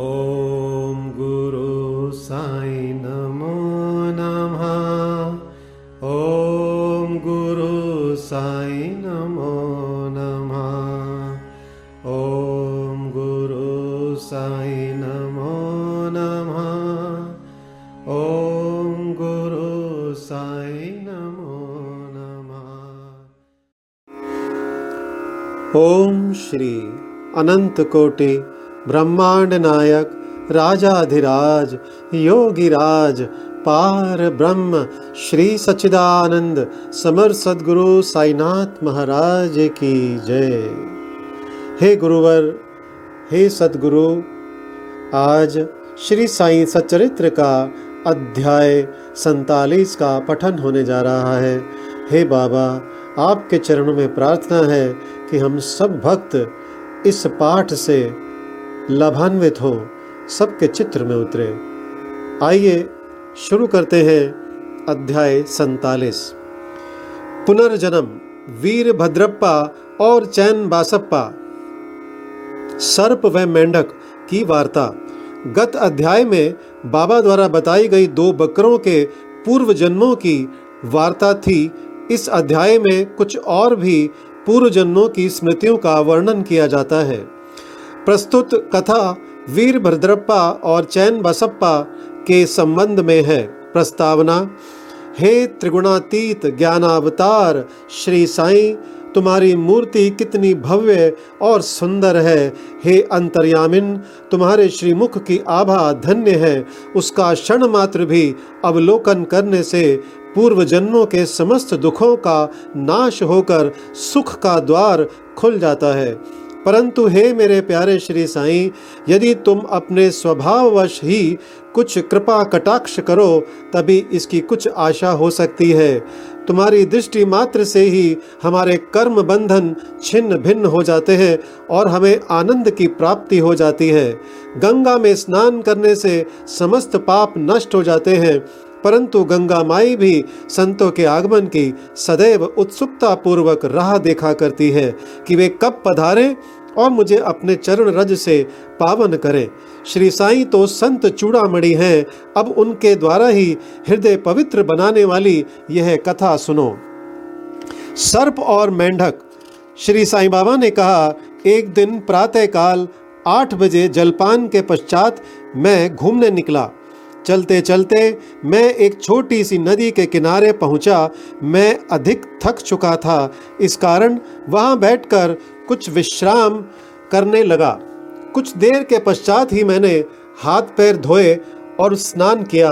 ओम गुरु साई नमो नमः। ओम गुरु साई नमो नमः। ओम गुरु साई नमो नमः। ओम गुरु साई नमो नमः। ओम श्री अनंत कोटि ब्रह्मांड नायक राजाधिराज योगिराज पार ब्रह्म श्री सच्चिदानंद समर सद्गुरु साईनाथ महाराज की जय। हे गुरुवर, हे सद्गुरु, आज श्री साईं सच्चरित्र का अध्याय 47 का पठन होने जा रहा है। हे बाबा, आपके चरणों में प्रार्थना है कि हम सब भक्त इस पाठ से लाभान्वित हो, सबके चित्र में उतरे। आइए शुरू करते हैं अध्याय 47। पुनर्जन्म। वीर भद्रप्पा और चैन बासप्पा, सर्प व मेंढक की वार्ता। गत अध्याय में बाबा द्वारा बताई गई दो बकरों के पूर्व जन्मों की वार्ता थी। इस अध्याय में कुछ और भी पूर्व जन्मों की स्मृतियों का वर्णन किया जाता है। प्रस्तुत कथा वीर भद्रप्पा और चैन बासप्पा के संबंध में है। प्रस्तावना। हे त्रिगुणातीत ज्ञानावतार श्री साईं, तुम्हारी मूर्ति कितनी भव्य और सुंदर है। हे अंतर्यामिन, तुम्हारे श्रीमुख की आभा धन्य है। उसका क्षण मात्र भी अवलोकन करने से पूर्व जन्मों के समस्त दुखों का नाश होकर सुख का द्वार खुल जाता है। परंतु हे मेरे प्यारे श्री साईं, यदि तुम अपने स्वभाववश ही कुछ कृपा कटाक्ष करो तभी इसकी कुछ आशा हो सकती है। तुम्हारी दृष्टि मात्र से ही हमारे कर्म बंधन छिन्न भिन्न हो जाते हैं और हमें आनंद की प्राप्ति हो जाती है। गंगा में स्नान करने से समस्त पाप नष्ट हो जाते हैं, परंतु गंगा माई भी संतों के आगमन की सदैव उत्सुकता पूर्वक राह देखा करती है कि वे कब पधारें और मुझे अपने चरण रज से पावन करें। श्री साईं तो संत चूड़ामणि हैं। अब उनके द्वारा ही हृदय पवित्र बनाने वाली यह कथा सुनो। सर्प और मेंढक। श्री साईं बाबा ने कहा, एक दिन प्रातःकाल 8 बजे जलपान के पश्चात मैं घूमने निकला। चलते चलते मैं एक छोटी सी नदी के किनारे पहुंचा। मैं अधिक थक चुका था, इस कारण वहां बैठकर कुछ विश्राम करने लगा। कुछ देर के पश्चात ही मैंने हाथ पैर धोए और स्नान किया।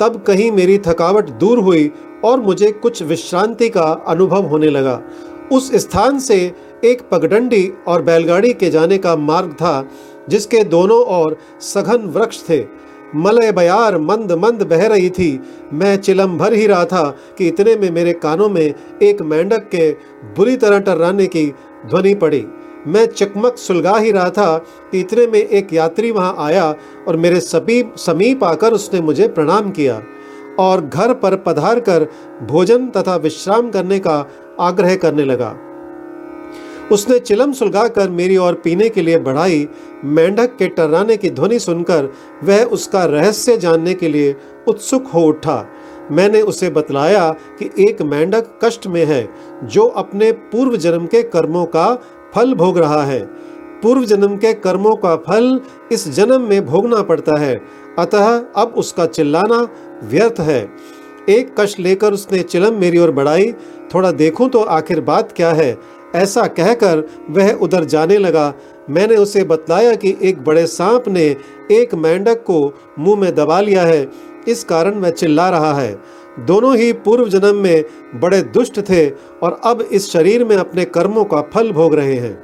तब कहीं मेरी थकावट दूर हुई और मुझे कुछ विश्रांति का अनुभव होने लगा। उस स्थान से एक पगडंडी और बैलगाड़ी के जाने का मार्ग था, जिसके दोनों ओर सघन वृक्ष थे। मलय बयार मंद मंद बह रही थी। मैं चिलम भर ही रहा था कि इतने में मेरे कानों में एक मेंढक के बुरी तरह टर्राने की ध्वनि पड़ी। मैं चकमक सुलगा ही रहा था कि इतने में एक यात्री वहां आया और मेरे समीप आकर उसने मुझे प्रणाम किया और घर पर पधार कर भोजन तथा विश्राम करने का आग्रह करने लगा। उसने चिलम सुलगाकर मेरी ओर पीने के लिए बढ़ाई। मेंढक के टर्राने की ध्वनि सुनकर वह उसका रहस्य जानने के लिए उत्सुक हो उठा। मैंने उसे बतलाया कि एक मेंढक कष्ट में है, जो अपने पूर्व जन्म के कर्मों का फल भोग रहा है। पूर्व जन्म के कर्मों का फल इस जन्म में भोगना पड़ता है, अतः अब उसका चिल्लाना व्यर्थ है। एक कश लेकर उसने चिलम मेरी ओर बढ़ाई। थोड़ा देखूं तो आखिर बात क्या है, ऐसा कहकर वह उधर जाने लगा। मैंने उसे बतलाया कि एक बड़े सांप ने एक मेंढक को मुंह में दबा लिया है, इस कारण वह चिल्ला रहा है। दोनों ही पूर्व जन्म में बड़े दुष्ट थे और अब इस शरीर में अपने कर्मों का फल भोग रहे हैं।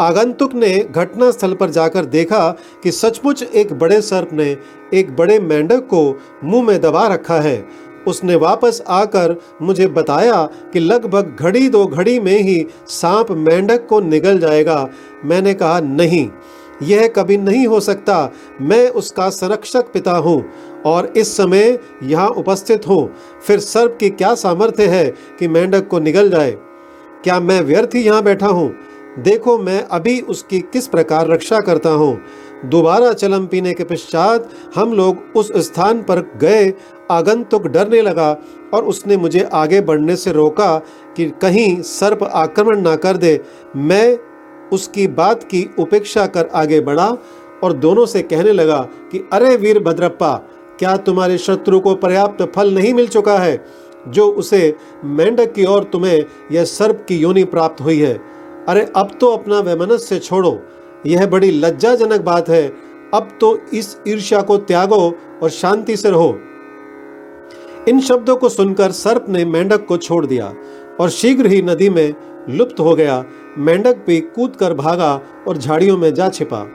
आगंतुक ने घटना स्थल पर जाकर देखा कि सचमुच एक बड़े सर्प ने एक बड़े मेंढक को मुंह में दबा रखा है। उसने वापस आकर मुझे बताया कि लगभग घड़ी दो घड़ी में ही सांप मेंढक को निगल जाएगा। मैंने कहा, नहीं, यह कभी नहीं हो सकता। मैं उसका संरक्षक पिता हूँ और इस समय यहाँ उपस्थित हूँ। फिर सर्प की क्या सामर्थ्य है कि मेंढक को निगल जाए? क्या मैं व्यर्थ ही यहाँ बैठा हूँ? देखो, मैं अभी उसकी किस प्रकार रक्षा करता हूँ। दोबारा चलम पीने के पश्चात हम लोग उस स्थान पर गए। आगंतुक डरने लगा और उसने मुझे आगे बढ़ने से रोका कि कहीं सर्प आक्रमण ना कर दे। मैं उसकी बात की उपेक्षा कर आगे बढ़ा और दोनों से कहने लगा कि अरे वीरभद्रप्पा, क्या तुम्हारे शत्रु को पर्याप्त फल नहीं मिल चुका है जो उसे मेंढक की ओर तुम्हें यह सर्प की योनि प्राप्त हुई है? अरे अब तो अपना वैमनस्य छोड़ो, यह बड़ी लज्जाजनक बात है। अब तो इस ईर्ष्या को त्यागो और शांति से रहो। इन शब्दों को सुनकर सर्प ने मेंढक को छोड़ दिया और शीघ्र ही नदी में लुप्त हो गया। मेंढक भी कूद कर भागा और झाड़ियों में जा छिपा।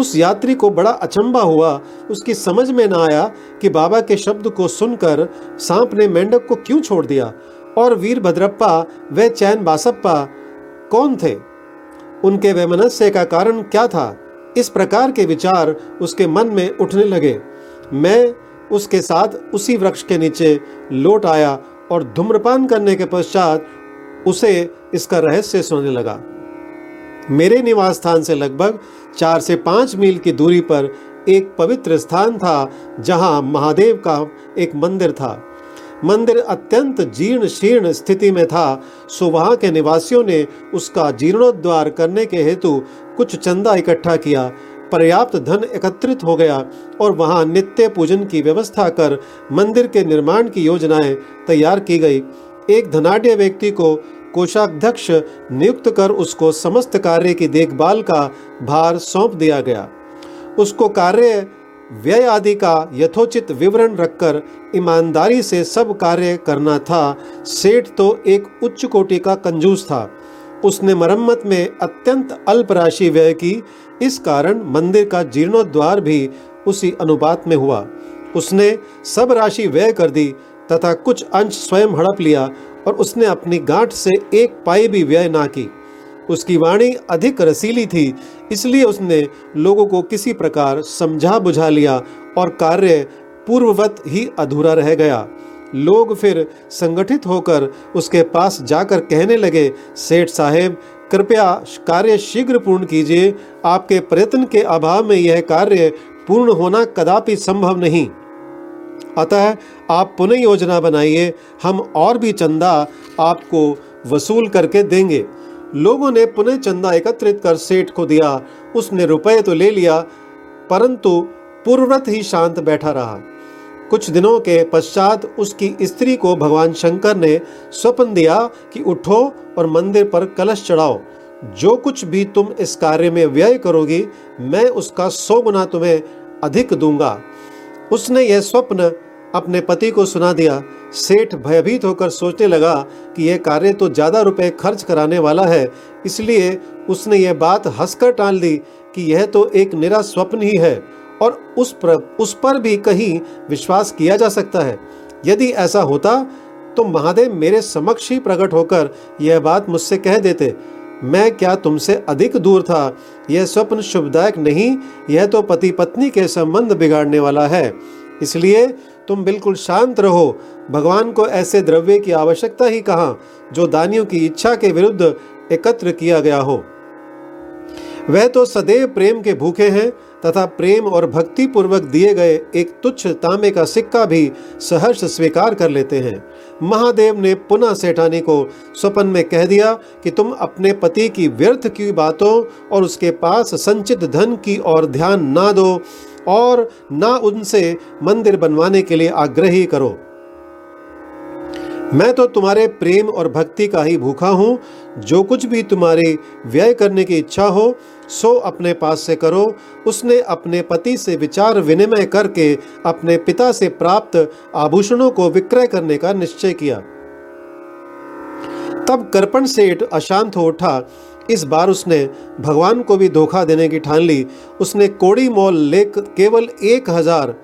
उस यात्री को बड़ा अचंभा हुआ। उसकी समझ में न आया कि बाबा के शब्द को सुनकर सांप ने मेंढक को क्यों छोड़ दिया, और वीरभद्रप्पा व चैन बासप्पा कौन थे, उनके वैमनस्य का कारण क्या था। इस प्रकार के विचार उसके मन में उठने लगे। मैं उसके साथ उसी वृक्ष के नीचे लौट आया और धूम्रपान करने के पश्चात उसे इसका रहस्य सुनाने लगा। मेरे निवास स्थान से लगभग 4 से 5 मील की दूरी पर एक पवित्र स्थान था जहां महादेव का एक मंदिर था। मंदिर अत्यंत जीर्ण शीर्ण स्थिति में था, सो वहां के निवासियों ने उसका जीर्णोद्धार करने के हेतु कुछ चंदा इकट्ठा किया। पर्याप्त धन एकत्रित हो गया और वहां नित्य पूजन की व्यवस्था कर मंदिर के निर्माण की योजनाएं तैयार की गई। एक धनाढ़ व्यक्ति को कोषाध्यक्ष नियुक्त कर उसको समस्त कार्य की देखभाल का भार सौंप दिया गया। उसको कार्य व्यय आदि का यथोचित विवरण रखकर ईमानदारी से सब कार्य करना था। सेठ तो एक उच्च कोटि का कंजूस था। उसने मरम्मत में अत्यंत अल्प राशि व्यय की। इस कारण मंदिर का जीर्णोद्धार भी उसी अनुपात में हुआ। उसने सब राशि व्यय कर दी तथा कुछ अंश स्वयं हड़प लिया और उसने अपनी गांठ से 1 पाई भी व्यय ना की। उसकी वाणी अधिक रसीली थी, इसलिए उसने लोगों को किसी प्रकार समझा बुझा लिया और कार्य पूर्ववत ही अधूरा रह गया। लोग फिर संगठित होकर उसके पास जाकर कहने लगे, सेठ साहेब कृपया कार्य शीघ्र पूर्ण कीजिए, आपके प्रयत्न के अभाव में यह कार्य पूर्ण होना कदापि संभव नहीं। अतः आप पुनः योजना बनाइए, हम और भी चंदा आपको वसूल करके देंगे। लोगों ने पुनः चंदा एकत्रित कर सेठ को दिया। उसने रुपए तो ले लिया, परंतु पूर्ववत ही शांत बैठा रहा। कुछ दिनों के पश्चात उसकी स्त्री को भगवान शंकर ने स्वप्न दिया कि उठो और मंदिर पर कलश चढ़ाओ। जो कुछ भी तुम इस कार्य में व्यय करोगी, मैं उसका 100 गुना तुम्हें अधिक दूंगा। उसने यह स्वप्न अपने पति को सुना दिया। सेठ भयभीत होकर सोचने लगा कि यह कार्य तो ज़्यादा रुपए खर्च कराने वाला है, इसलिए उसने यह बात हंसकर टाल दी कि यह तो एक निरा स्वप्न ही है और उस पर भी कहीं विश्वास किया जा सकता है। यदि ऐसा होता तो महादेव मेरे समक्ष ही प्रकट होकर यह बात मुझसे कह देते। मैं क्या तुमसे अधिक दूर था? यह स्वप्न शुभदायक नहीं, यह तो पति पत्नी के संबंध बिगाड़ने वाला है। इसलिए तुम बिल्कुल शांत रहो। भगवान को ऐसे द्रव्य की आवश्यकता ही कहाँ जो दानियों की इच्छा के विरुद्ध एकत्र किया गया हो। वह तो सदैव प्रेम के भूखे हैं तथा प्रेम और भक्ति पूर्वक दिए गए एक तुच्छ तांबे का सिक्का भी सहर्ष स्वीकार कर लेते हैं। महादेव ने पुनः सेठानी को स्वप्न में कह दिया कि तुम अपने पति की व्यर्थ की बातों और उसके पास संचित धन की ओर ध्यान ना दो और ना उनसे मंदिर बनवाने के लिए आग्रही करो। मैं तो तुम्हारे प्रेम और भक्ति का ही भूखा हूँ। जो कुछ भी तुम्हारे व्यय करने की इच्छा हो सो अपने पास से करो। उसने अपने पति से विचार विनिमय करके अपने पिता से प्राप्त आभूषणों को विक्रय करने का निश्चय किया। तब करपण सेठ अशांत हो उठा। इस बार उसने भगवान को भी धोखा देने की ठान ली। उसने कोड़ी मोल लेकर केवल 1000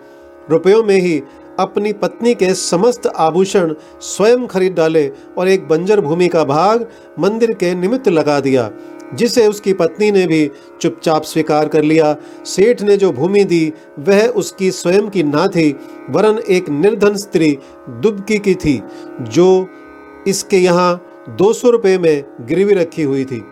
रुपयों में ही अपनी पत्नी के समस्त आभूषण स्वयं खरीद डाले और एक बंजर भूमि का भाग मंदिर के निमित्त लगा दिया, जिसे उसकी पत्नी ने भी चुपचाप स्वीकार कर लिया। सेठ ने जो भूमि दी वह उसकी स्वयं की ना थी, वरन एक निर्धन स्त्री दुबकी की थी जो इसके यहाँ 200 रुपये में गिरवी रखी हुई थी।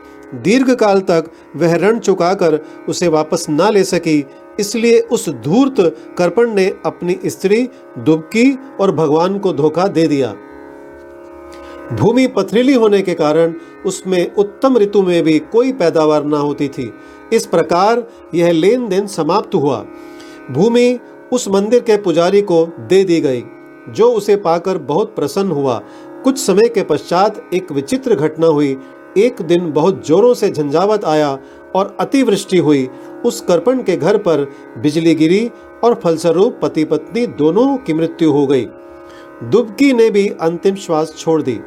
दीर्घ काल तक वह रण चुकाकर उसे वापस ना ले सकी, इसलिए उस धूर्त कर्पण ने अपनी स्त्री दुबकी और भगवान को धोखा दे दिया। भूमि पथरीली होने के कारण उसमें उत्तम ऋतु में भी कोई पैदावार ना होती थी। इस प्रकार यह लेन देन समाप्त हुआ। भूमि उस मंदिर के पुजारी को दे दी गई, जो उसे पाकर बहुत प्रसन्न हुआ। कुछ समय के पश्चात एक विचित्र घटना हुई। एक दिन बहुत जोरों से झंझावत आया और अतिवृष्टि हुई। उस कर्पण के घर पर बिजली गिरी और फलस्वरूप पति पत्नी दोनों की मृत्यु हो गई। दुबकी ने भी अंतिम श्वास छोड़ दी।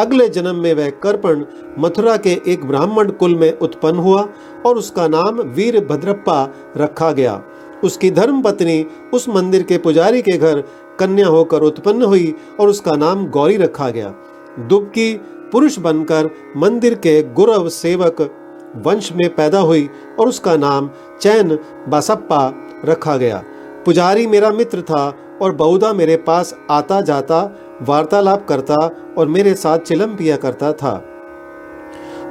अगले जन्म में वह कर्पण मथुरा के एक ब्राह्मण कुल में उत्पन्न हुआ और उसका नाम वीरभद्रप्पा रखा गया। उसकी धर्मपत्नी उस मंदिर के पुजारी के घर कन्या होकर उत्पन्न हुई और उसका नाम गौरी रखा गया। दुबकी पुरुष बनकर मंदिर के गुरव सेवक वंश में पैदा हुई और उसका नाम चैन बासप्पा रखा गया। पुजारी मेरा मित्र था और बहुधा मेरे पास आता जाता, वार्तालाप करता और मेरे साथ चिलम पिया करता था।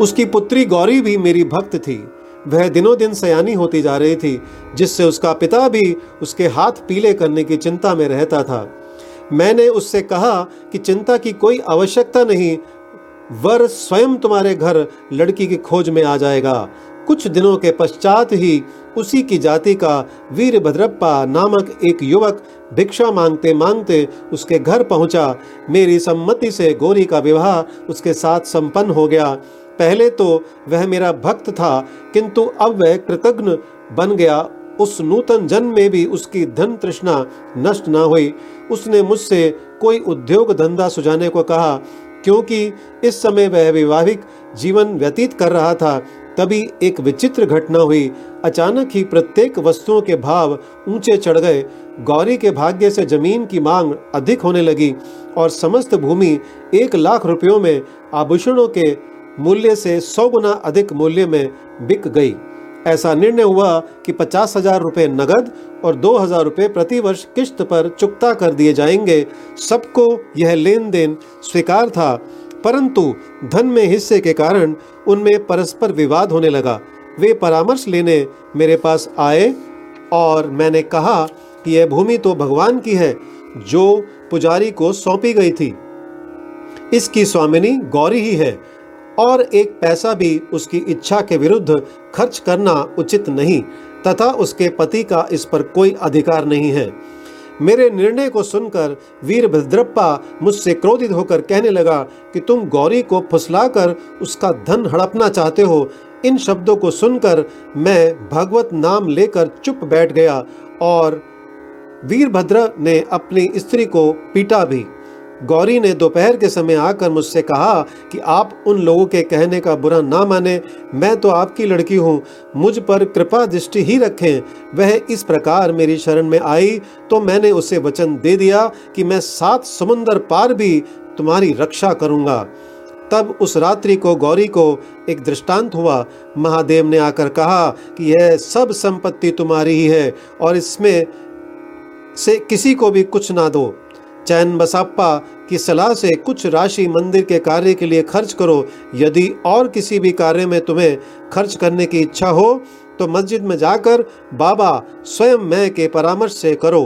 उसकी पुत्री गौरी भी मेरी भक्त थी। वह दिनों दिन सयानी होती जा रही थी, जिससे उसका पिता भी उसके हाथ पीले करने की चिंता में रहता था। मैंने उससे कहा कि चिंता की कोई आवश्यकता नहीं, वर स्वयं तुम्हारे घर लड़की की खोज में आ जाएगा। कुछ दिनों के पश्चात ही उसी की जाति का वीरभद्रप्पा नामक एक युवक भिक्षा मांगते मांगते उसके घर पहुंचा। मेरी सम्मति से गौरी का विवाह उसके साथ संपन्न हो गया। पहले तो वह मेरा भक्त था, किंतु अब वह कृतघ्न बन गया। उस नूतन जन्म में भी उसकी धन तृष्णा नष्ट ना हुई। उसने मुझसे कोई उद्योग धंधा सुझाने को कहा, क्योंकि इस समय वह वैवाहिक जीवन व्यतीत कर रहा था। तभी एक विचित्र घटना हुई। अचानक ही प्रत्येक वस्तुओं के भाव ऊंचे चढ़ गए। गौरी के भाग्य से जमीन की मांग अधिक होने लगी और समस्त भूमि 1,00,000 रुपयों में आभूषणों के मूल्य से 100 गुना अधिक मूल्य में बिक गई। ऐसा निर्णय हुआ कि 50,000 रुपये नगद और 2,000 रुपये प्रतिवर्ष किश्त पर चुकता कर दिए जाएंगे। सबको यह लेन देन स्वीकार था, परंतु धन में हिस्से के कारण उनमें परस्पर विवाद होने लगा। वे परामर्श लेने मेरे पास आए और मैंने कहा कि यह भूमि तो भगवान की है, जो पुजारी को सौंपी गई थी। इसकी स्वामिनी गौरी ही है और एक पैसा भी उसकी इच्छा के विरुद्ध खर्च करना उचित नहीं तथा उसके पति का इस पर कोई अधिकार नहीं है। मेरे निर्णय को सुनकर वीरभद्रप्पा मुझसे क्रोधित होकर कहने लगा कि तुम गौरी को फुसलाकर उसका धन हड़पना चाहते हो। इन शब्दों को सुनकर मैं भगवत नाम लेकर चुप बैठ गया और वीरभद्र ने अपनी स्त्री को पीटा भी। गौरी ने दोपहर के समय आकर मुझसे कहा कि आप उन लोगों के कहने का बुरा ना माने, मैं तो आपकी लड़की हूँ, मुझ पर कृपा दृष्टि ही रखें। वह इस प्रकार मेरी शरण में आई तो मैंने उसे वचन दे दिया कि मैं 7 समुंदर पार भी तुम्हारी रक्षा करूँगा। तब उस रात्रि को गौरी को एक दृष्टांत हुआ। महादेव ने आकर कहा कि यह सब संपत्ति तुम्हारी ही है और इसमें से किसी को भी कुछ ना दो। चैन बासप्पा की सलाह से कुछ राशि मंदिर के कार्य के लिए खर्च करो। यदि और किसी भी कार्य में तुम्हें खर्च करने की इच्छा हो तो मस्जिद में जाकर बाबा स्वयं मैं के परामर्श से करो।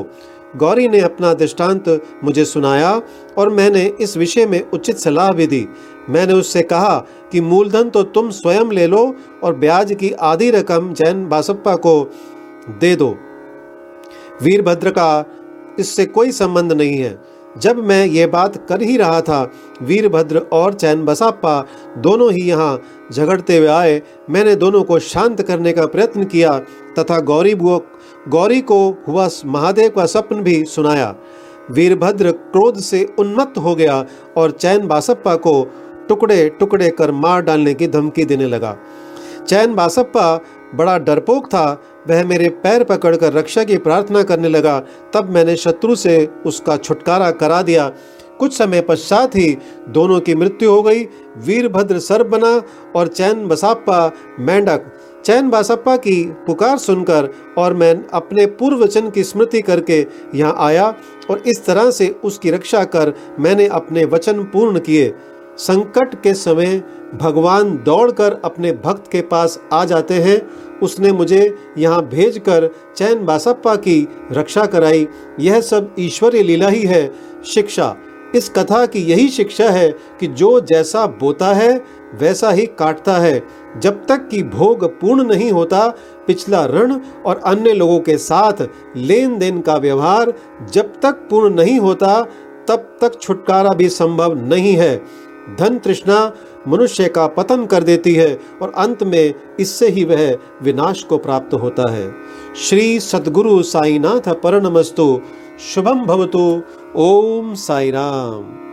गौरी ने अपना दृष्टांत मुझे सुनाया और मैंने इस विषय में उचित सलाह भी दी। मैंने उससे कहा कि मूलधन तो तुम स्वयं ले लो और ब्याज की आधी रकम चैन बासप्पा को दे दो। वीरभद्र का इससे कोई संबंध नहीं है। जब मैं ये बात कर ही रहा था, वीरभद्र और चैन बासप्पा दोनों ही यहाँ झगड़ते हुए आए। मैंने दोनों को शांत करने का प्रयत्न किया तथा गौरी को हुआ महादेव का स्वप्न भी सुनाया। वीरभद्र क्रोध से उन्मत्त हो गया और चैन बासप्पा को टुकड़े टुकड़े कर मार डालने की धमकी देने लगा। चैन बासप्पा बड़ा डरपोक था। वह मेरे पैर पकड़कर रक्षा की प्रार्थना करने लगा। तब मैंने शत्रु से उसका छुटकारा करा दिया। कुछ समय पश्चात ही दोनों की मृत्यु हो गई। वीरभद्र सर्प बना और चैन बासप्पा मेंढक। चैन बासप्पा की पुकार सुनकर और मैं अपने पूर्व वचन की स्मृति करके यहाँ आया और इस तरह से उसकी रक्षा कर मैंने अपने वचन पूर्ण किए। संकट के समय भगवान दौड़कर अपने भक्त के पास आ जाते हैं। उसने मुझे यहाँ भेजकर चैन बासप्पा की रक्षा कराई। यह सब ईश्वरीय लीला ही है। शिक्षा, इस कथा की यही शिक्षा है कि जो जैसा बोता है वैसा ही काटता है। जब तक कि भोग पूर्ण नहीं होता, पिछला ऋण और अन्य लोगों के साथ लेन देन का व्यवहार जब तक पूर्ण नहीं होता तब तक छुटकारा भी संभव नहीं है। धन तृष्णा मनुष्य का पतन कर देती है और अंत में इससे ही वह विनाश को प्राप्त होता है। श्री सद्गुरु साईनाथ परमनमस्तु। शुभम भवतु। ओम साई राम।